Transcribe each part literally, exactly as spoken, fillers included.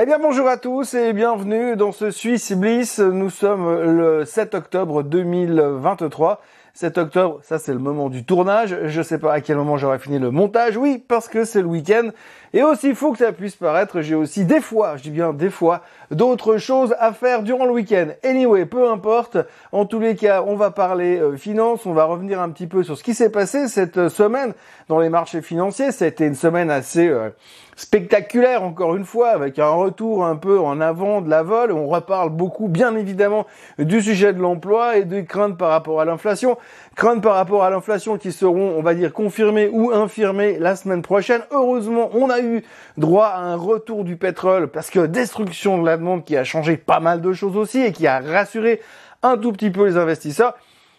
Eh bien bonjour à tous et bienvenue dans ce Swiss Bliss. Nous sommes le sept octobre deux mille vingt-trois. sept octobre, ça c'est le moment du tournage. Je sais pas à quel moment j'aurai fini le montage. Oui, parce que c'est le week-end. Et aussi fou que ça puisse paraître, j'ai aussi des fois, je dis bien des fois, d'autres choses à faire durant le week-end. Anyway, peu importe. En tous les cas, on va parler euh, finance. On va revenir un petit peu sur ce qui s'est passé cette euh, semaine dans les marchés financiers. Ça a été une semaine assez euh, spectaculaire, encore une fois, avec un retour un peu en avant de la vol. On reparle beaucoup, bien évidemment, du sujet de l'emploi et des craintes par rapport à l'inflation. Craintes par rapport à l'inflation qui seront, on va dire, confirmées ou infirmées la semaine prochaine. Heureusement, on a eu droit à un retour du pétrole parce que destruction de la demande qui a changé pas mal de choses aussi et qui a rassuré un tout petit peu les investisseurs.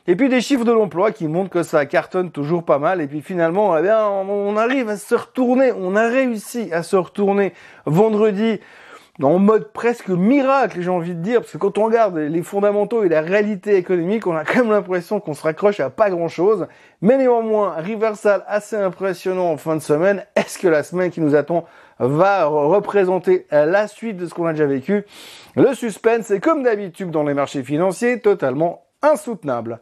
Et puis des chiffres de l'emploi qui montrent que ça cartonne toujours pas mal. Et puis finalement, eh bien, on arrive à se retourner. On a réussi à se retourner vendredi en mode presque miracle, j'ai envie de dire. Parce que quand on regarde les fondamentaux et la réalité économique, on a quand même l'impression qu'on se raccroche à pas grand-chose. Mais néanmoins, reversal assez impressionnant en fin de semaine. Est-ce que la semaine qui nous attend va représenter la suite de ce qu'on a déjà vécu? Le suspense est comme d'habitude dans les marchés financiers totalement insoutenable.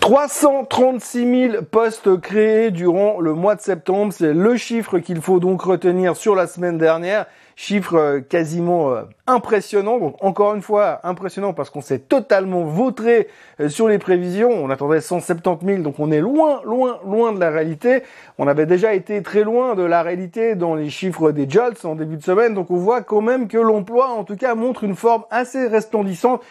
trois cent trente-six mille postes créés durant le mois de septembre, c'est le chiffre qu'il faut donc retenir sur la semaine dernière. Chiffre quasiment impressionnant. Donc encore une fois, impressionnant parce qu'on s'est totalement vautré sur les prévisions. On attendait cent soixante-dix mille, donc on est loin, loin, loin de la réalité. On avait déjà été très loin de la réalité dans les chiffres des JOLTS en début de semaine. Donc on voit quand même que l'emploi, en tout cas, montre une forme assez resplendissante.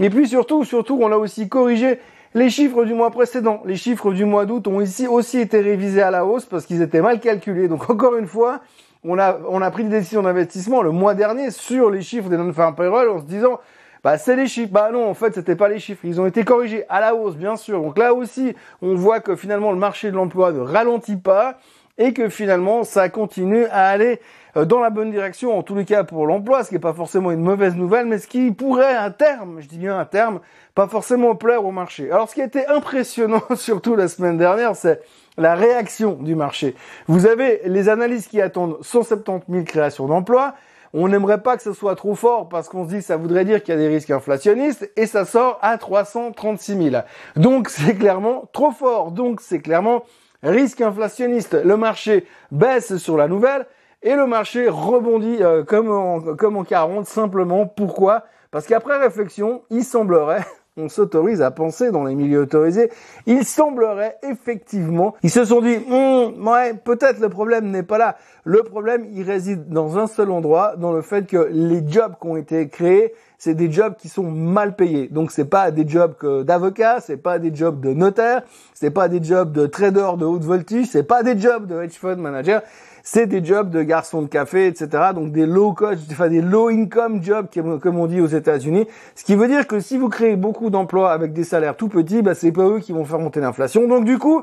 Et puis surtout, surtout, on a aussi corrigé les chiffres du mois précédent. Les chiffres du mois d'août ont ici aussi été révisés à la hausse parce qu'ils étaient mal calculés. Donc encore une fois, On a, on a pris des décisions d'investissement le mois dernier sur les chiffres des non-farm payroll en se disant bah c'est les chiffres. Bah non, en fait, c'était pas les chiffres. Ils ont été corrigés à la hausse, bien sûr. Donc là aussi, on voit que finalement, le marché de l'emploi ne ralentit pas et que finalement, ça continue à aller dans la bonne direction, en tous les cas pour l'emploi, ce qui n'est pas forcément une mauvaise nouvelle, mais ce qui pourrait à terme, je dis bien à terme, pas forcément plaire au marché. Alors ce qui était impressionnant, surtout la semaine dernière, c'est la réaction du marché. Vous avez les analyses qui attendent cent soixante-dix mille créations d'emplois. On n'aimerait pas que ce soit trop fort parce qu'on se dit que ça voudrait dire qu'il y a des risques inflationnistes et ça sort à trois cent trente-six mille. Donc c'est clairement trop fort. Donc c'est clairement risque inflationniste. Le marché baisse sur la nouvelle et le marché rebondit euh, comme en, comme en quarante simplement. Pourquoi ? Parce qu'après réflexion, il semblerait... On s'autorise à penser dans les milieux autorisés. Il semblerait effectivement, ils se sont dit, hm, ouais, peut-être le problème n'est pas là. Le problème, il réside dans un seul endroit, dans le fait que les jobs qui ont été créés, c'est des jobs qui sont mal payés. Donc c'est pas des jobs que d'avocats, c'est pas des jobs de notaires, c'est pas des jobs de traders de haute voltige, c'est pas des jobs de hedge fund manager. C'est des jobs de garçons de café, et cetera. Donc des low cost, enfin des low income jobs, comme on dit aux États-Unis. Ce qui veut dire que si vous créez beaucoup d'emplois avec des salaires tout petits, bah c'est pas eux qui vont faire monter l'inflation. Donc du coup,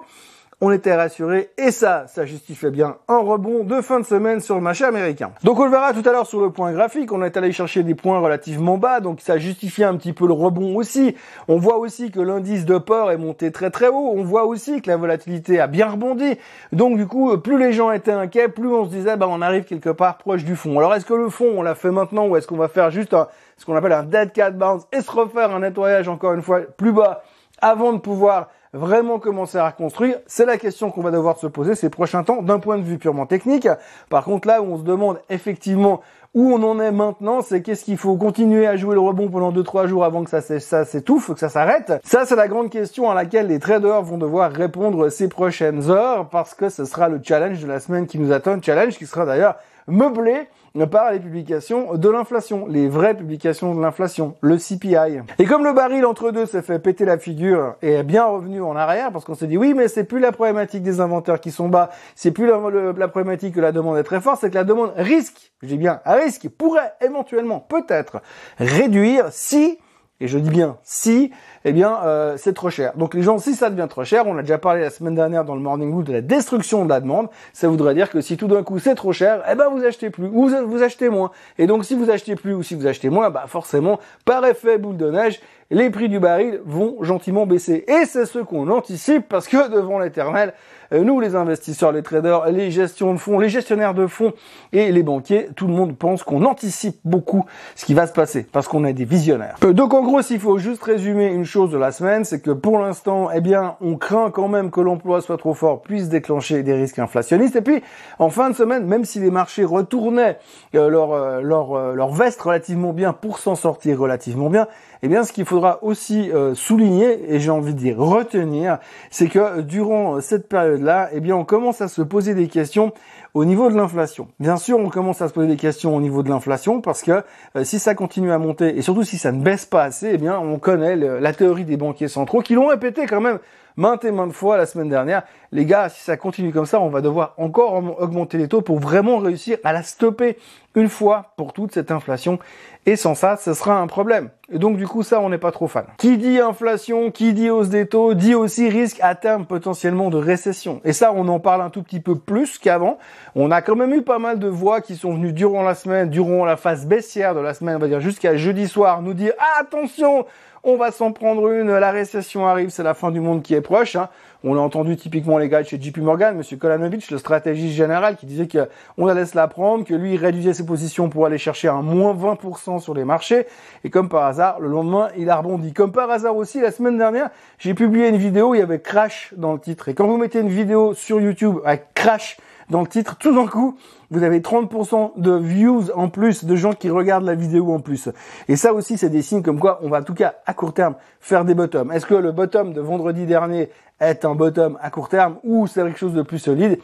on était rassurés et ça, ça justifiait bien un rebond de fin de semaine sur le marché américain. Donc on le verra tout à l'heure sur le point graphique, on est allé chercher des points relativement bas, donc ça justifiait un petit peu le rebond aussi. On voit aussi que l'indice de peur est monté très très haut, on voit aussi que la volatilité a bien rebondi. Donc du coup, plus les gens étaient inquiets, plus on se disait bah on arrive quelque part proche du fond. Alors est-ce que le fond, on l'a fait maintenant ou est-ce qu'on va faire juste un, ce qu'on appelle un dead cat bounce et se refaire un nettoyage encore une fois plus bas avant de pouvoir vraiment commencer à reconstruire? C'est la question qu'on va devoir se poser ces prochains temps d'un point de vue purement technique. Par contre, là où on se demande effectivement où on en est maintenant, c'est qu'est-ce qu'il faut continuer à jouer le rebond pendant deux trois jours avant que ça, ça s'étouffe, que ça s'arrête. Ça, c'est la grande question à laquelle les traders vont devoir répondre ces prochaines heures parce que ce sera le challenge de la semaine qui nous attend, challenge qui sera d'ailleurs meublé par les publications de l'inflation, les vraies publications de l'inflation, le C P I. Et comme le baril entre deux s'est fait péter la figure et est bien revenu en arrière, parce qu'on s'est dit oui mais c'est plus la problématique des inventaires qui sont bas, c'est plus la, le, la problématique que la demande est très forte, c'est que la demande risque, je dis bien à risque, pourrait éventuellement peut-être réduire si Et je dis bien si, eh bien, euh, c'est trop cher. Donc les gens, si ça devient trop cher, on a déjà parlé la semaine dernière dans le Morning Mood de la destruction de la demande, ça voudrait dire que si tout d'un coup c'est trop cher, eh ben vous achetez plus, ou vous, vous achetez moins. Et donc si vous achetez plus ou si vous achetez moins, bah forcément, par effet boule de neige, les prix du baril vont gentiment baisser. Et c'est ce qu'on anticipe parce que devant l'éternel, nous les investisseurs, les traders, les gestions de fonds, les gestionnaires de fonds et les banquiers, tout le monde pense qu'on anticipe beaucoup ce qui va se passer parce qu'on est des visionnaires. Donc en gros, s'il faut juste résumer une chose de la semaine, c'est que pour l'instant, eh bien, on craint quand même que l'emploi soit trop fort, puisse déclencher des risques inflationnistes. Et puis, en fin de semaine, même si les marchés retournaient leur, leur, leur veste relativement bien pour s'en sortir relativement bien, eh bien, ce qu'il faudra aussi euh, souligner, et j'ai envie de dire retenir, c'est que durant cette période-là, eh bien, on commence à se poser des questions au niveau de l'inflation. Bien sûr, on commence à se poser des questions au niveau de l'inflation parce que euh, si ça continue à monter et surtout si ça ne baisse pas assez, eh bien, on connaît le, la théorie des banquiers centraux qui l'ont répété quand même maintes et maintes fois la semaine dernière. Les gars, si ça continue comme ça, on va devoir encore augmenter les taux pour vraiment réussir à la stopper une fois pour toute cette inflation. Et sans ça, ce sera un problème. Et donc du coup, ça, on n'est pas trop fan. Qui dit inflation, qui dit hausse des taux, dit aussi risque à terme potentiellement de récession. Et ça, on en parle un tout petit peu plus qu'avant. On a quand même eu pas mal de voix qui sont venues durant la semaine, durant la phase baissière de la semaine, on va dire jusqu'à jeudi soir, nous dire ah, « Attention !» On va s'en prendre une, la récession arrive, c'est la fin du monde qui est proche. Hein. On l'a entendu typiquement les gars de chez J P Morgan, monsieur Kolanovic, le stratégiste général, qui disait qu'on allait se la prendre, que lui, il réduisait ses positions pour aller chercher un moins vingt pour cent sur les marchés. Et comme par hasard, le lendemain, il a rebondi. Comme par hasard aussi, la semaine dernière, j'ai publié une vidéo où il y avait crash dans le titre. Et quand vous mettez une vidéo sur YouTube avec crash dans le titre, tout d'un coup, vous avez trente pour cent de views en plus, de gens qui regardent la vidéo en plus. Et ça aussi, c'est des signes comme quoi on va, en tout cas, à court terme, faire des bottoms. Est-ce que le bottom de vendredi dernier est un bottom à court terme ou c'est quelque chose de plus solide?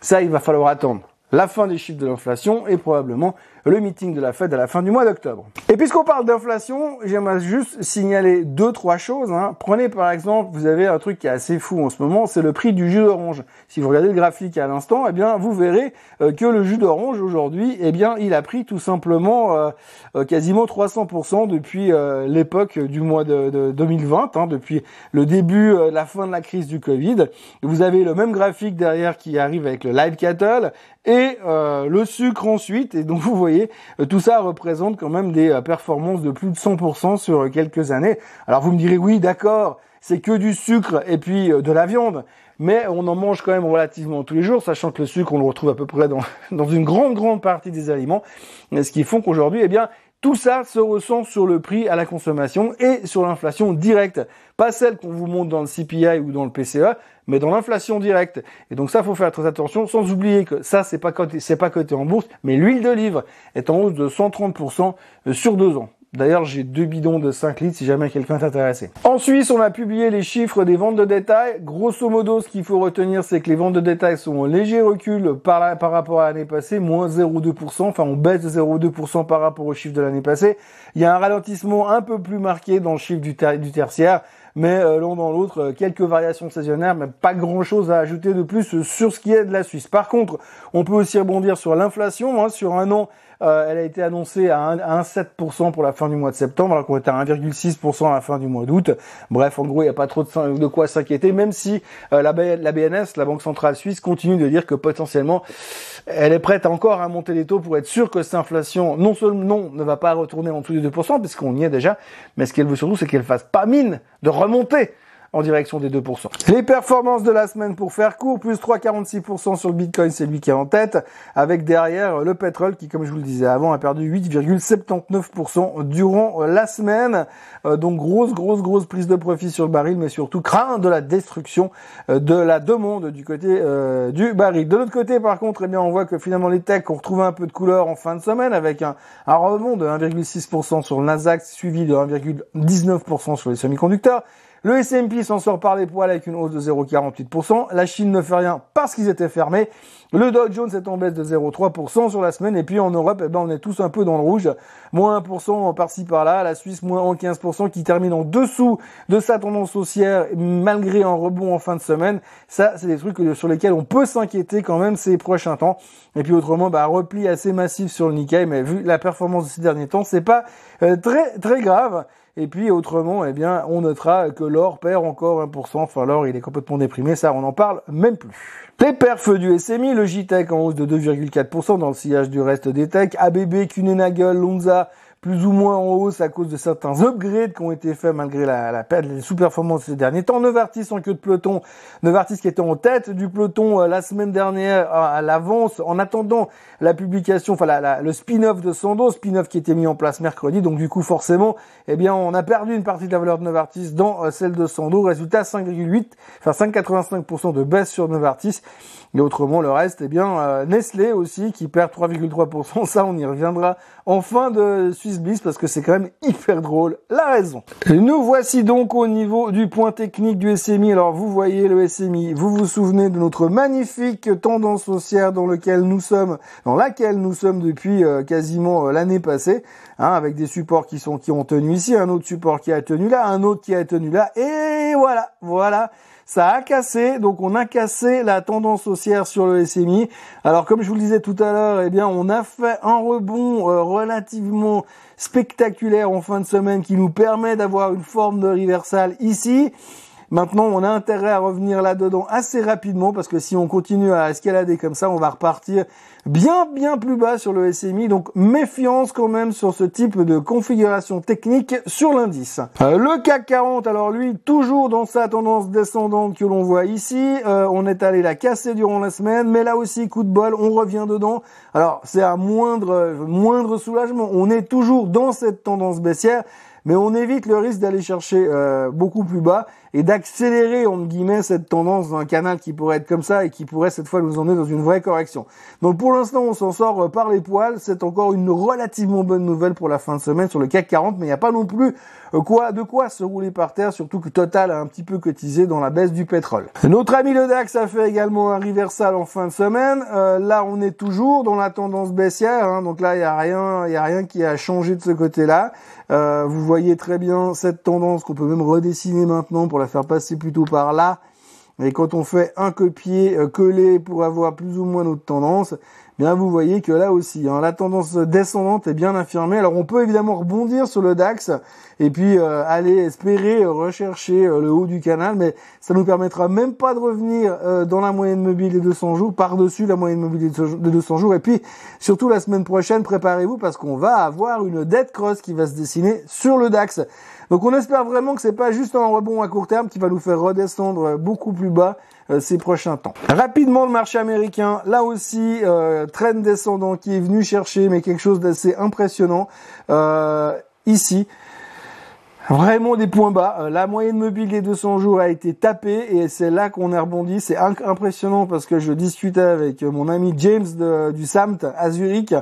Ça, il va falloir attendre la fin des chiffres de l'inflation et probablement le meeting de la Fed à la fin du mois d'octobre. Et puisqu'on parle d'inflation, j'aimerais juste signaler deux, trois choses. Hein. Prenez par exemple, vous avez un truc qui est assez fou en ce moment, c'est le prix du jus d'orange. Si vous regardez le graphique à l'instant, eh bien, vous verrez euh, que le jus d'orange aujourd'hui, eh bien, il a pris tout simplement euh, euh, quasiment trois cents pour cent depuis euh, l'époque du mois de, de deux mille vingt, hein, depuis le début, euh, la fin de la crise du Covid. Vous avez le même graphique derrière qui arrive avec le live cattle et euh, le sucre ensuite. Et donc vous voyez, tout ça représente quand même des performances de plus de cent pour cent sur quelques années. Alors vous me direz, oui, d'accord, c'est que du sucre et puis de la viande, mais on en mange quand même relativement tous les jours, sachant que le sucre, on le retrouve à peu près dans, dans une grande, grande partie des aliments, ce qui font qu'aujourd'hui, eh bien, tout ça se ressent sur le prix à la consommation et sur l'inflation directe. Pas celle qu'on vous montre dans le C P I ou dans le P C E, mais dans l'inflation directe. Et donc ça, faut faire très attention, sans oublier que ça, c'est pas coté, c'est pas coté en bourse, mais l'huile d'olive est en hausse de cent trente pour cent sur deux ans. D'ailleurs, j'ai deux bidons de cinq litres si jamais quelqu'un est intéressé. En Suisse, on a publié les chiffres des ventes de détail. Grosso modo, ce qu'il faut retenir, c'est que les ventes de détail sont en léger recul par, la, par rapport à l'année passée, moins zéro virgule deux pour cent. Enfin, on baisse de zéro virgule deux pour cent par rapport au chiffre de l'année passée. Il y a un ralentissement un peu plus marqué dans le chiffre du, ter- du tertiaire. Mais euh, l'un dans l'autre, euh, quelques variations saisonnières, mais pas grand-chose à ajouter de plus sur ce qui est de la Suisse. Par contre, on peut aussi rebondir sur l'inflation. Hein, sur un an, euh, elle a été annoncée à, à un virgule sept pour cent pour la fin du mois de septembre, alors qu'on était à un virgule six pour cent à la fin du mois d'août. Bref, en gros, il n'y a pas trop de, de quoi s'inquiéter, même si euh, la, la B N S, la Banque Centrale Suisse, continue de dire que potentiellement, elle est prête encore à monter les taux pour être sûre que cette inflation, non seulement non, ne va pas retourner en dessous des deux pour cent, puisqu'on y est déjà, mais ce qu'elle veut surtout, c'est qu'elle fasse pas mine de remonter en direction des deux pour cent. Les performances de la semaine pour faire court, plus trois virgule quarante-six pour cent sur le Bitcoin, c'est lui qui est en tête, avec derrière le pétrole qui, comme je vous le disais avant, a perdu huit virgule soixante-dix-neuf pour cent durant la semaine. Euh, donc grosse, grosse, grosse prise de profit sur le baril, mais surtout crainte de la destruction euh, de la demande du côté euh, du baril. De l'autre côté, par contre, eh bien, on voit que finalement les techs ont retrouvé un peu de couleur en fin de semaine, avec un, un rebond de un virgule six pour cent sur le Nasdaq, suivi de un virgule dix-neuf pour cent sur les semi-conducteurs. Le S and P s'en sort par les poils avec une hausse de zéro virgule quarante-huit pour cent. La Chine ne fait rien parce qu'ils étaient fermés. Le Dow Jones est en baisse de zéro virgule trois pour cent sur la semaine. Et puis en Europe, eh ben, on est tous un peu dans le rouge. Moins un pour cent par-ci par-là. La Suisse, moins quinze pour cent qui termine en dessous de sa tendance haussière malgré un rebond en fin de semaine. Ça, c'est des trucs sur lesquels on peut s'inquiéter quand même ces prochains temps. Et puis autrement, bah, repli assez massif sur le Nikkei. Mais vu la performance de ces derniers temps, c'est pas euh, très, très grave. Et puis autrement, eh bien, on notera que l'or perd encore un pour cent. Enfin, l'or, il est complètement déprimé. Ça, on n'en parle même plus. Les perfs du S M I, le J T E C en hausse de deux virgule quatre pour cent dans le sillage du reste des techs. A B B, Cunenagel, Lonza, plus ou moins en hausse à cause de certains upgrades qui ont été faits malgré la, la, la sous-performance ces derniers temps. Novartis en queue de peloton. Novartis qui était en tête du peloton euh, la semaine dernière à, à l'avance en attendant la publication, enfin la, la, le spin-off de Sandoz, spin-off qui était mis en place mercredi. Donc du coup forcément, eh bien on a perdu une partie de la valeur de Novartis dans euh, celle de Sandoz. Résultat cinq virgule huit, enfin cinq virgule quatre-vingt-cinq pour cent de baisse sur Novartis. Et autrement le reste, eh bien euh, Nestlé aussi qui perd trois virgule trois pour cent. Ça on y reviendra en fin de Swiss Bliss parce que c'est quand même hyper drôle la raison. Et nous voici donc au niveau du point technique du S M I. Alors vous voyez le S M I, vous vous souvenez de notre magnifique tendance haussière dans lequel nous sommes, dans laquelle nous sommes depuis euh, quasiment euh, l'année passée, hein, avec des supports qui sont qui ont tenu ici, un autre support qui a tenu là, un autre qui a tenu là, et voilà, voilà. Ça a cassé, donc on a cassé la tendance haussière sur le S M I. Alors comme je vous le disais tout à l'heure, eh bien on a fait un rebond euh, relativement spectaculaire en fin de semaine qui nous permet d'avoir une forme de reversal ici. Maintenant, on a intérêt à revenir là-dedans assez rapidement parce que si on continue à escalader comme ça, on va repartir bien, bien plus bas sur le S M I. Donc, méfiance quand même sur ce type de configuration technique sur l'indice. Euh, le C A C quarante, alors lui, toujours dans sa tendance descendante que l'on voit ici. Euh, on est allé la casser durant la semaine, mais là aussi, coup de bol, on revient dedans. Alors, c'est un moindre, euh, moindre soulagement. On est toujours dans cette tendance baissière. Mais on évite le risque d'aller chercher euh, beaucoup plus bas et d'accélérer, entre guillemets, cette tendance dans un canal qui pourrait être comme ça et qui pourrait cette fois nous emmener dans une vraie correction. Donc pour l'instant, on s'en sort par les poils. C'est encore une relativement bonne nouvelle pour la fin de semaine sur le C A C quarante, mais il n'y a pas non plus quoi, de quoi se rouler par terre, surtout que Total a un petit peu cotisé dans la baisse du pétrole. Notre ami le DAX a fait également un reversal en fin de semaine. Euh, là, on est toujours dans la tendance baissière, hein, donc là, il n'y a rien, il n'y a rien qui a changé de ce côté-là. Euh, vous voyez très bien cette tendance qu'on peut même redessiner maintenant pour la faire passer plutôt par là. Et quand on fait un copier-coller pour avoir plus ou moins notre tendance, bien vous voyez que là aussi, hein, la tendance descendante est bien affirmée. Alors on peut évidemment rebondir sur le DAX et puis euh, aller espérer euh, rechercher euh, le haut du canal, mais ça nous permettra même pas de revenir euh, dans la moyenne mobile des deux cents jours, par-dessus la moyenne mobile des deux cents jours. Et puis surtout la semaine prochaine, préparez-vous parce qu'on va avoir une dead cross qui va se dessiner sur le DAX. Donc on espère vraiment que c'est pas juste un rebond à court terme qui va nous faire redescendre beaucoup plus bas euh, ces prochains temps. Rapidement le marché américain, là aussi euh, trend descendant qui est venu chercher mais quelque chose d'assez impressionnant euh, ici. Vraiment des points bas. La moyenne mobile des deux cents jours a été tapée et c'est là qu'on a rebondi. C'est impressionnant parce que je discutais avec mon ami James de, du S A M T à Zurich,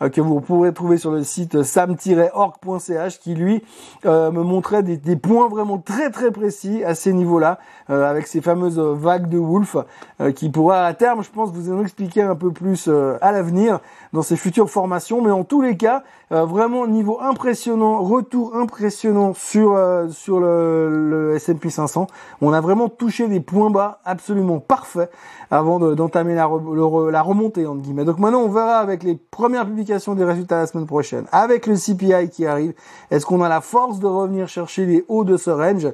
que vous pourrez trouver sur le site sam tiret org point c h, qui lui euh, me montrait des, des points vraiment très très précis à ces niveaux-là, euh, avec ces fameuses vagues de Wolf, euh, qui pourra à terme, je pense, vous en expliquer un peu plus euh, à l'avenir dans ces futures formations. Mais en tous les cas, euh, vraiment niveau impressionnant, retour impressionnant sur euh, sur le, le S and P cinq cents. On a vraiment touché des points bas absolument parfaits avant de, d'entamer la, le, la remontée entre guillemets. Donc maintenant, on verra avec les premières publications des résultats la semaine prochaine. Avec le C P I qui arrive, est-ce qu'on a la force de revenir chercher les hauts de ce range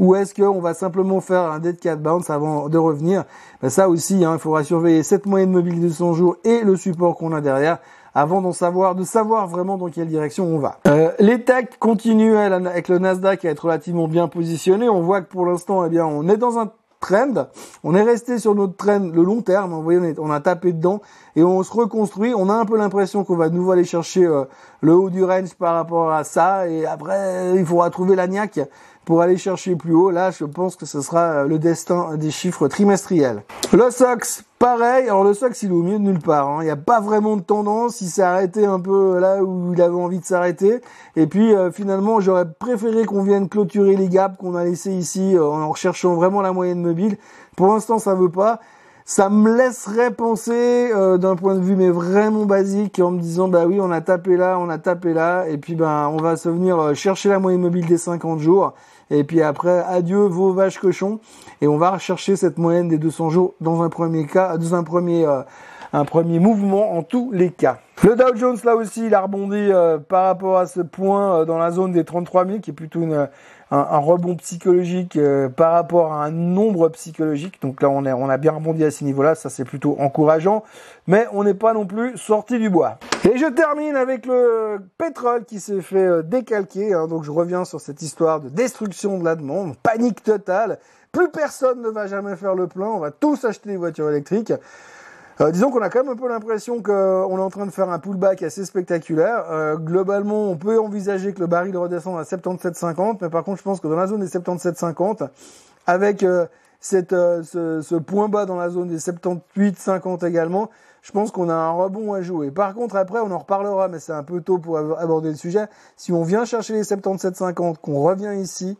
ou est-ce qu'on va simplement faire un dead cat bounce avant de revenir? Ben ça aussi, hein, il faudra surveiller cette moyenne mobile de cent jours et le support qu'on a derrière avant d'en savoir, de savoir vraiment dans quelle direction on va. Euh, les techs continuent avec le Nasdaq à être relativement bien positionné. On voit que pour l'instant, eh bien, on est dans un trend. On est resté sur notre trend le long terme. Vous voyez, on, est, on a tapé dedans et on se reconstruit. On a un peu l'impression qu'on va de nouveau aller chercher euh, le haut du range par rapport à ça. Et après, il faudra trouver la niaque pour aller chercher plus haut. Là, je pense que ce sera le destin des chiffres trimestriels. Le Sox, pareil. Alors le Sox, il est au milieu de nulle part, hein. Il n'y a pas vraiment de tendance. Il s'est arrêté un peu là où il avait envie de s'arrêter. Et puis euh, finalement, j'aurais préféré qu'on vienne clôturer les gaps qu'on a laissés ici euh, en recherchant vraiment la moyenne mobile. Pour l'instant, ça veut pas. Ça me laisserait penser euh, d'un point de vue mais vraiment basique en me disant bah oui, on a tapé là, on a tapé là et puis ben bah, on va se venir euh, chercher la moyenne mobile des cinquante jours et puis après adieu vos vaches cochons et on va rechercher cette moyenne des deux cents jours dans un premier cas dans un premier euh, un premier mouvement en tous les cas. Le Dow Jones, là aussi, il a rebondi euh, par rapport à ce point euh, dans la zone des trente-trois mille, qui est plutôt une, un, un rebond psychologique euh, par rapport à un nombre psychologique. Donc là, on, est, on a bien rebondi à ce niveau-là, ça c'est plutôt encourageant. Mais on n'est pas non plus sorti du bois. Et je termine avec le pétrole qui s'est fait euh, décalquer. Hein, donc je reviens sur cette histoire de destruction de la demande, panique totale. Plus personne ne va jamais faire le plein, on va tous acheter des voitures électriques. Euh, disons qu'on a quand même un peu l'impression qu'on est en train de faire un pullback assez spectaculaire. Euh, globalement, on peut envisager que le baril redescende à soixante-dix-sept cinquante, mais par contre, je pense que dans la zone des soixante-dix-sept cinquante, avec euh, cette, euh, ce, ce point bas dans la zone des soixante-dix-huit cinquante également, je pense qu'on a un rebond à jouer. Par contre, après, on en reparlera, mais c'est un peu tôt pour aborder le sujet. Si on vient chercher les soixante-dix-sept cinquante, qu'on revient ici,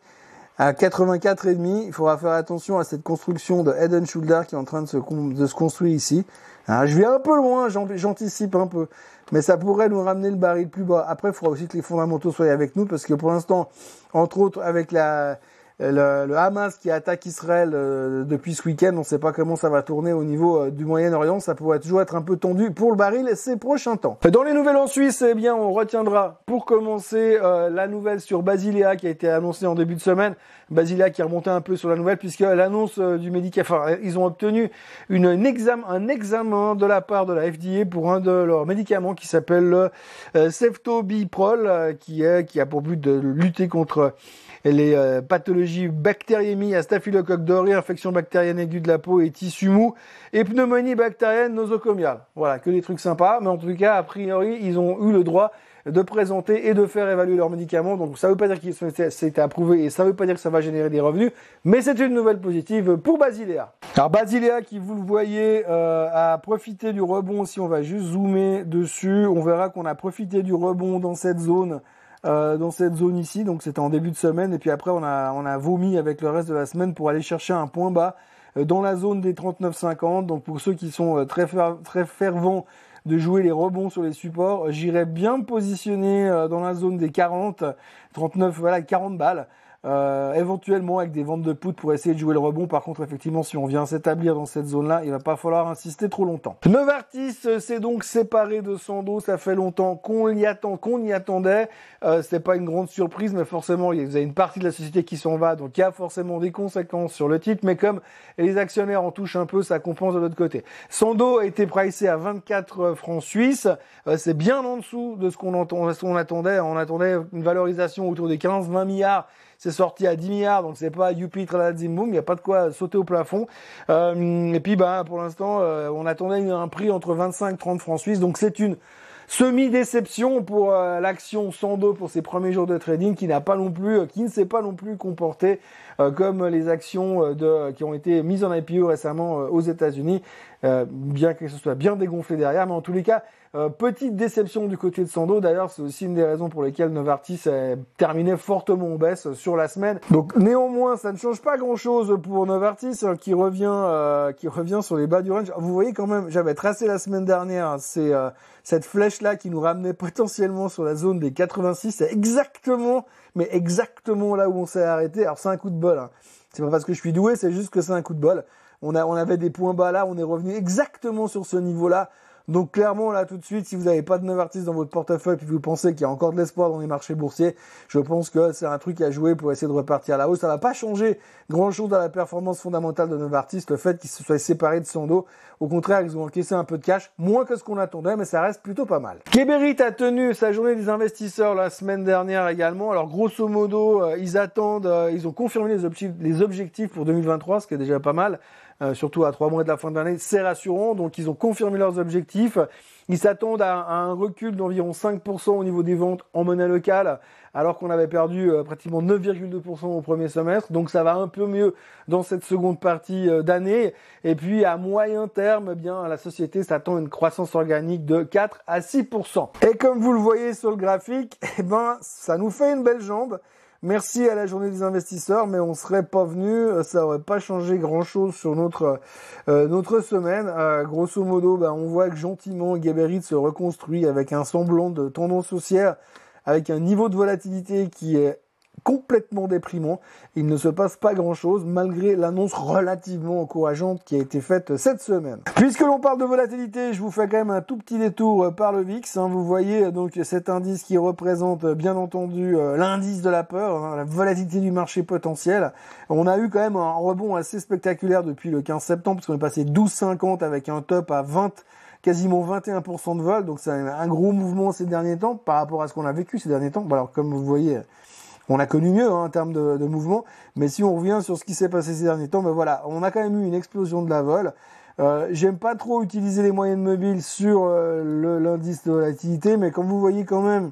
à quatre-vingt-quatre virgule cinq, il faudra faire attention à cette construction de Head and Shoulder qui est en train de se, con- de se construire ici. Alors, je vais un peu loin, j'ant- j'anticipe un peu, mais ça pourrait nous ramener le baril plus bas. Après, il faudra aussi que les fondamentaux soient avec nous, parce que pour l'instant, entre autres avec la, le, le Hamas qui attaque Israël euh, depuis ce week-end, on ne sait pas comment ça va tourner au niveau euh, du Moyen-Orient, ça pourrait toujours être un peu tendu pour le baril ces prochains temps. Dans les nouvelles en Suisse, eh bien, on retiendra pour commencer euh, la nouvelle sur Basilea qui a été annoncée en début de semaine. Basilea qui remontait un peu sur la nouvelle, puisque l'annonce du médicament, enfin, ils ont obtenu une, une exam, un examen de la part de la F D A pour un de leurs médicaments qui s'appelle le euh, Ceftobiprol, euh, qui est, qui a pour but de lutter contre les euh, pathologies bactériémie à staphylocoque doré, infection bactérienne aiguë de la peau et tissu mou, et pneumonie bactérienne nosocomiale. Voilà, que des trucs sympas, mais en tout cas, a priori, ils ont eu le droit de présenter et de faire évaluer leurs médicaments. Donc ça ne veut pas dire qu'ils sont été approuvés et ça ne veut pas dire que ça va générer des revenus, mais c'est une nouvelle positive pour Basilea. Alors Basilea qui, vous le voyez, euh, a profité du rebond. Si on va juste zoomer dessus, on verra qu'on a profité du rebond dans cette zone, euh, dans cette zone ici. Donc c'était en début de semaine et puis après on a, on a vomi avec le reste de la semaine pour aller chercher un point bas euh, dans la zone des trente-neuf cinquante. Donc pour ceux qui sont euh, très, fer- très fervents de jouer les rebonds sur les supports, j'irais bien me positionner dans la zone des quarante, trente-neuf, voilà, quarante balles, euh, éventuellement avec des ventes de put pour essayer de jouer le rebond. Par contre, effectivement, si on vient s'établir dans cette zone-là, il va pas falloir insister trop longtemps. Novartis s'est donc séparé de Sandoz, ça fait longtemps qu'on y attend, qu'on y attendait. Euh, c'est pas une grande surprise, mais forcément, il y a une partie de la société qui s'en va, donc il y a forcément des conséquences sur le titre, mais comme les actionnaires en touchent un peu, ça compense de l'autre côté. Sandoz a été pricé à vingt-quatre francs suisses, euh, c'est bien en dessous de ce qu'on entend, ce qu'on attendait. On attendait une valorisation autour des quinze à vingt milliards. C'est sorti à dix milliards, donc c'est pas youpi, tralazim, boum, il n'y a pas de quoi sauter au plafond. Euh, et puis, bah, pour l'instant, euh, on attendait un prix entre vingt-cinq et trente francs suisses, donc c'est une semi-déception pour euh, l'action Sandoz pour ses premiers jours de trading, qui n'a pas non plus, euh, qui ne s'est pas non plus comportée euh, comme les actions euh, de, euh, qui ont été mises en I P O récemment euh, aux États-Unis, euh, bien que ce soit bien dégonflé derrière, mais en tous les cas, Euh, petite déception du côté de Sandoz. D'ailleurs, c'est aussi une des raisons pour lesquelles Novartis a terminé fortement en baisse sur la semaine. Donc, néanmoins, ça ne change pas grand-chose pour Novartis hein, qui revient, euh, qui revient sur les bas du range. Vous voyez quand même, j'avais tracé la semaine dernière hein, c'est, euh, cette flèche-là qui nous ramenait potentiellement sur la zone des quatre-vingt-six. C'est exactement, mais exactement là où on s'est arrêté. Alors, c'est un coup de bol. Hein. C'est pas parce que je suis doué, c'est juste que c'est un coup de bol. On a, on avait des points bas là, on est revenu exactement sur ce niveau-là. Donc clairement, là, tout de suite, si vous n'avez pas de Novartis dans votre portefeuille et que vous pensez qu'il y a encore de l'espoir dans les marchés boursiers, je pense que c'est un truc à jouer pour essayer de repartir à la hausse. Ça ne va pas changer grand-chose dans la performance fondamentale de Novartis, le fait qu'ils se soient séparés de Sandoz. Au contraire, ils ont encaissé un peu de cash, moins que ce qu'on attendait, mais ça reste plutôt pas mal. Geberit a tenu sa journée des investisseurs la semaine dernière également. Alors grosso modo, euh, ils attendent, euh, ils ont confirmé les objectifs, les objectifs pour deux mille vingt-trois, ce qui est déjà pas mal. Euh, surtout à trois mois de la fin de l'année, c'est rassurant. Donc, ils ont confirmé leurs objectifs. Ils s'attendent à, à un recul d'environ cinq pour cent au niveau des ventes en monnaie locale, alors qu'on avait perdu euh, pratiquement neuf virgule deux pour cent au premier semestre. Donc, ça va un peu mieux dans cette seconde partie euh, d'année. Et puis, à moyen terme, eh bien, la société s'attend à une croissance organique de quatre à six pour cent. Et comme vous le voyez sur le graphique, eh ben, ça nous fait une belle jambe. Merci à la journée des investisseurs, mais on serait pas venu, ça aurait pas changé grand-chose sur notre euh, notre semaine. Euh, grosso modo, bah, on voit que gentiment, Geberit se reconstruit avec un semblant de tendance haussière, avec un niveau de volatilité qui est complètement déprimant. Il ne se passe pas grand-chose malgré l'annonce relativement encourageante qui a été faite cette semaine. Puisque l'on parle de volatilité, je vous fais quand même un tout petit détour par le V I X. Hein. Vous voyez donc cet indice qui représente bien entendu l'indice de la peur, hein, la volatilité du marché potentiel. On a eu quand même un rebond assez spectaculaire depuis le quinze septembre puisqu'on est passé douze virgule cinquante avec un top à vingt. Quasiment vingt et un pour cent de vol, donc c'est un gros mouvement ces derniers temps par rapport à ce qu'on a vécu ces derniers temps. Bon, alors comme vous voyez, on a connu mieux hein, en termes de, de mouvement, mais si on revient sur ce qui s'est passé ces derniers temps, ben voilà, on a quand même eu une explosion de la vol. Euh, j'aime pas trop utiliser les moyennes mobiles sur euh, le, l'indice de volatilité, mais comme vous voyez quand même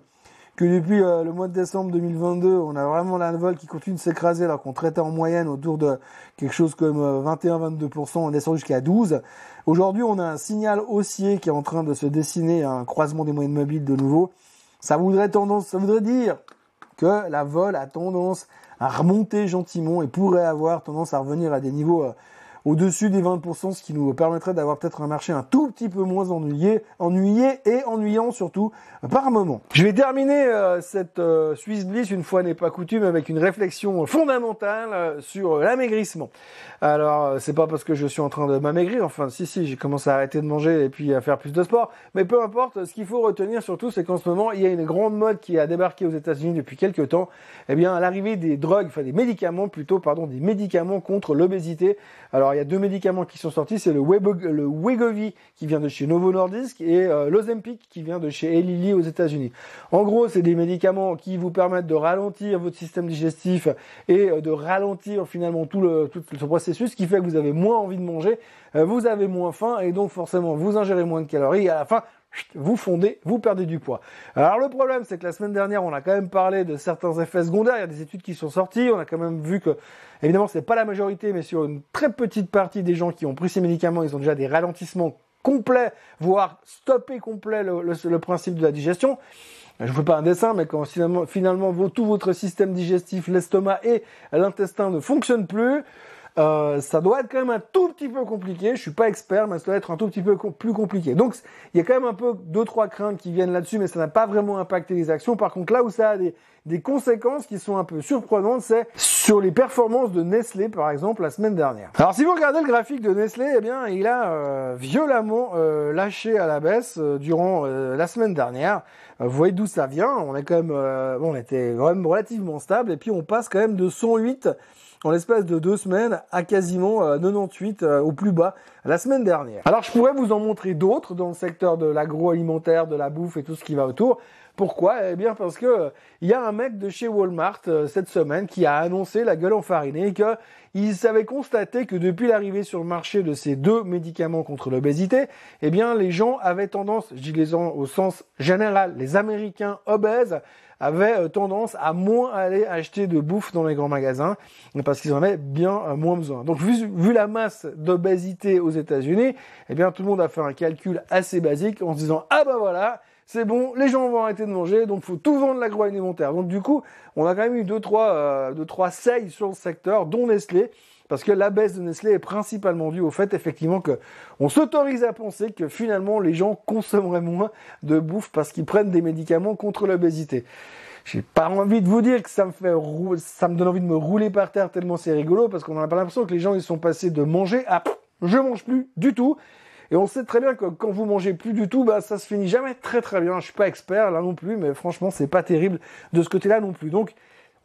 que depuis euh, le mois de décembre deux mille vingt-deux, on a vraiment la vol qui continue de s'écraser alors qu'on traitait en moyenne autour de quelque chose comme euh, vingt et un à vingt-deux pour cent, on descend jusqu'à douze. Aujourd'hui, on a un signal haussier qui est en train de se dessiner, un croisement des moyennes mobiles de nouveau. Ça voudrait tendance, ça voudrait dire que la vol a tendance à remonter gentiment et pourrait avoir tendance à revenir à des niveaux euh, au-dessus des vingt pour cent, ce qui nous permettrait d'avoir peut-être un marché un tout petit peu moins ennuyé, ennuyé et ennuyant surtout par moment. Je vais terminer euh, cette euh, Swiss Bliss, une fois n'est pas coutume, avec une réflexion fondamentale euh, sur euh, l'amaigrissement. Alors, euh, c'est pas parce que je suis en train de m'amaigrir, enfin si, si, j'ai commencé à arrêter de manger et puis à faire plus de sport, mais peu importe, ce qu'il faut retenir surtout, c'est qu'en ce moment, il y a une grande mode qui a débarqué aux États-Unis depuis quelques temps, eh bien, l'arrivée des drogues, enfin des médicaments plutôt, pardon, des médicaments contre l'obésité. Alors, il y a deux médicaments qui sont sortis, c'est le Wegovy qui vient de chez Novo Nordisk et euh, l'Ozempic qui vient de chez Eli Lilly aux États-Unis. En gros, c'est des médicaments qui vous permettent de ralentir votre système digestif et euh, de ralentir finalement tout le tout ce processus qui fait que vous avez moins envie de manger, euh, vous avez moins faim et donc forcément vous ingérez moins de calories et à la fin vous fondez, vous perdez du poids. Alors le problème, c'est que la semaine dernière, on a quand même parlé de certains effets secondaires. Il y a des études qui sont sorties. On a quand même vu que, évidemment, c'est pas la majorité, mais sur une très petite partie des gens qui ont pris ces médicaments, ils ont déjà des ralentissements complets, voire stopper complet le, le, le principe de la digestion. Je ne vous fais pas un dessin, mais quand finalement, finalement tout votre système digestif, l'estomac et l'intestin ne fonctionnent plus. Euh, ça doit être quand même un tout petit peu compliqué. Je suis pas expert, mais ça doit être un tout petit peu com- plus compliqué. Donc, il y a quand même un peu deux, trois craintes qui viennent là-dessus, mais ça n'a pas vraiment impacté les actions. Par contre, là où ça a des, des conséquences qui sont un peu surprenantes, c'est sur les performances de Nestlé, par exemple, la semaine dernière. Alors, si vous regardez le graphique de Nestlé, eh bien, il a euh, violemment euh, lâché à la baisse euh, durant euh, la semaine dernière. Euh, vous voyez d'où ça vient. On est quand même, euh, bon, on était quand même relativement stable, et puis on passe quand même de cent huit en l'espace de deux semaines à quasiment quatre-vingt-dix-huit au plus bas la semaine dernière. Alors je pourrais vous en montrer d'autres dans le secteur de l'agroalimentaire, de la bouffe et tout ce qui va autour. Pourquoi ? Eh bien parce que il y a un mec de chez Walmart cette semaine qui a annoncé la gueule enfarinée que il savait constater que depuis l'arrivée sur le marché de ces deux médicaments contre l'obésité, eh bien les gens avaient tendance, je dis les gens au sens général, les Américains obèses avaient tendance à moins aller acheter de bouffe dans les grands magasins parce qu'ils en avaient bien moins besoin. Donc vu, vu la masse d'obésité aux États-Unis, eh bien tout le monde a fait un calcul assez basique en se disant ah bah voilà, c'est bon, les gens vont arrêter de manger, donc faut tout vendre l'agroalimentaire. Donc du coup, on a quand même eu deux trois euh, deux trois sailles sur le secteur, dont Nestlé. Parce que la baisse de Nestlé est principalement due au fait, effectivement, que on s'autorise à penser que finalement les gens consommeraient moins de bouffe parce qu'ils prennent des médicaments contre l'obésité. J'ai pas envie de vous dire que ça me fait rou... ça me donne envie de me rouler par terre tellement c'est rigolo parce qu'on a pas l'impression que les gens ils sont passés de manger à je mange plus du tout. Et on sait très bien que quand vous mangez plus du tout, bah ça se finit jamais très très bien. Je suis pas expert là non plus, mais franchement c'est pas terrible de ce côté-là non plus. Donc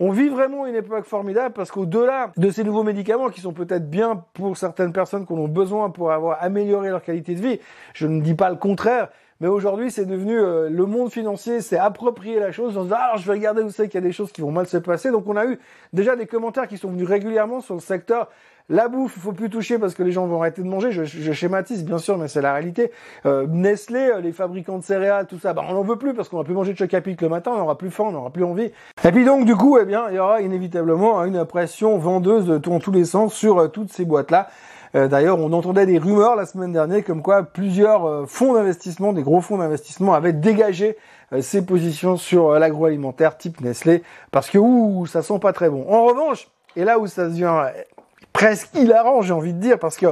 on vit vraiment une époque formidable parce qu'au-delà de ces nouveaux médicaments qui sont peut-être bien pour certaines personnes qu'on a besoin pour avoir amélioré leur qualité de vie, je ne dis pas le contraire, mais aujourd'hui c'est devenu euh, le monde financier s'est approprié la chose en disant ah, alors je vais regarder où c'est qu'il y a des choses qui vont mal se passer. Donc on a eu déjà des commentaires qui sont venus régulièrement sur le secteur. La bouffe, il faut plus toucher parce que les gens vont arrêter de manger. Je, je schématise, bien sûr, mais c'est la réalité. Euh, Nestlé, les fabricants de céréales, tout ça, bah, on n'en veut plus parce qu'on va plus manger de Chocapic le matin, on n'aura plus faim, on n'aura plus envie. Et puis donc, du coup, eh bien, il y aura inévitablement une pression vendeuse dans tous les sens sur euh, toutes ces boîtes-là. Euh, d'ailleurs, on entendait des rumeurs la semaine dernière comme quoi plusieurs euh, fonds d'investissement, des gros fonds d'investissement avaient dégagé euh, ces positions sur euh, l'agroalimentaire type Nestlé parce que, ouh, ça sent pas très bon. En revanche, et là où ça devient Euh, presque hilarant, j'ai envie de dire, parce que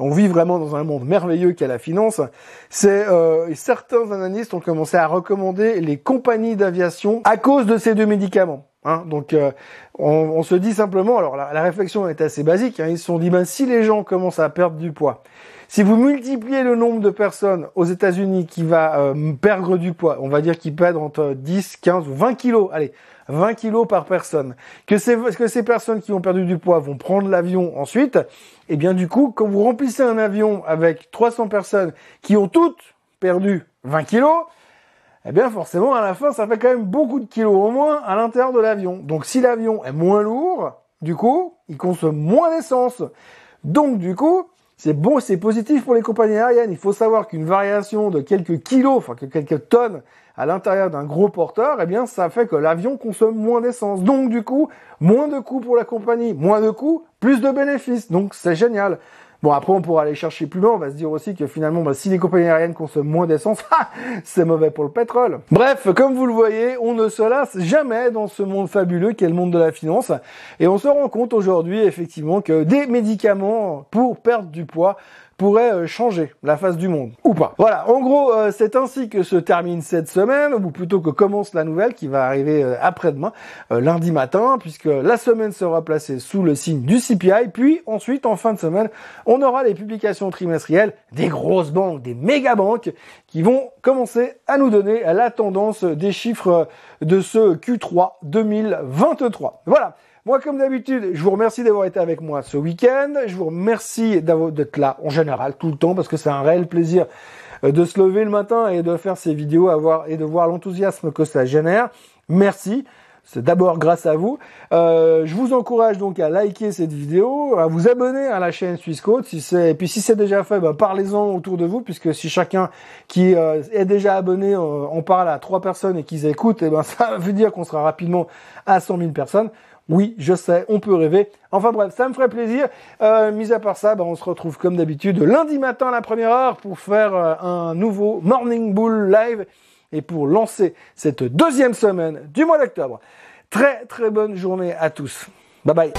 on vit vraiment dans un monde merveilleux qu'est la finance. C'est euh, certains analystes ont commencé à recommander les compagnies d'aviation à cause de ces deux médicaments. Hein, donc euh, on, on se dit simplement, alors la, la réflexion est assez basique, hein, ils se sont dit, ben, si les gens commencent à perdre du poids, si vous multipliez le nombre de personnes aux États-Unis qui va euh, perdre du poids, on va dire qu'ils perdent entre dix, quinze ou vingt kilos, allez, vingt kilos par personne, que, c'est, que ces personnes qui ont perdu du poids vont prendre l'avion ensuite, et bien du coup, quand vous remplissez un avion avec trois cents personnes qui ont toutes perdu vingt kilos, eh bien forcément, à la fin, ça fait quand même beaucoup de kilos au moins à l'intérieur de l'avion. Donc si l'avion est moins lourd, du coup, il consomme moins d'essence. Donc du coup, c'est bon, c'est positif pour les compagnies aériennes. Il faut savoir qu'une variation de quelques kilos, enfin que quelques tonnes à l'intérieur d'un gros porteur, eh bien ça fait que l'avion consomme moins d'essence. Donc du coup, moins de coûts pour la compagnie, moins de coûts, plus de bénéfices. Donc c'est génial. Bon, après, on pourra aller chercher plus loin. On va se dire aussi que finalement, bah, si les compagnies aériennes consomment moins d'essence, c'est mauvais pour le pétrole. Bref, comme vous le voyez, on ne se lasse jamais dans ce monde fabuleux qu'est le monde de la finance. Et on se rend compte aujourd'hui, effectivement, que des médicaments pour perdre du poids pourrait changer la face du monde, ou pas. Voilà, en gros, euh, c'est ainsi que se termine cette semaine, ou plutôt que commence la nouvelle qui va arriver euh, après-demain, euh, lundi matin, puisque la semaine sera placée sous le signe du C P I, puis ensuite, en fin de semaine, on aura les publications trimestrielles des grosses banques, des méga-banques, qui vont commencer à nous donner la tendance des chiffres de ce Q trois deux mille vingt-trois. Voilà. Moi, comme d'habitude, je vous remercie d'avoir été avec moi ce week-end. Je vous remercie d'avoir, d'être là en général tout le temps parce que c'est un réel plaisir de se lever le matin et de faire ces vidéos à voir, et de voir l'enthousiasme que ça génère. Merci. C'est d'abord grâce à vous. Euh, je vous encourage donc à liker cette vidéo, à vous abonner à la chaîne Swissquote. Si c'est, et puis si c'est déjà fait, ben, parlez-en autour de vous, puisque si chacun qui euh, est déjà abonné, euh, on parle à trois personnes et qu'ils écoutent, et ben, ça veut dire qu'on sera rapidement à cent mille personnes. Oui, je sais, on peut rêver. Enfin bref, ça me ferait plaisir. Euh, mis à part ça, bah, on se retrouve comme d'habitude lundi matin à la première heure pour faire euh, un nouveau Morning Bull Live et pour lancer cette deuxième semaine du mois d'octobre. Très très bonne journée à tous. Bye bye.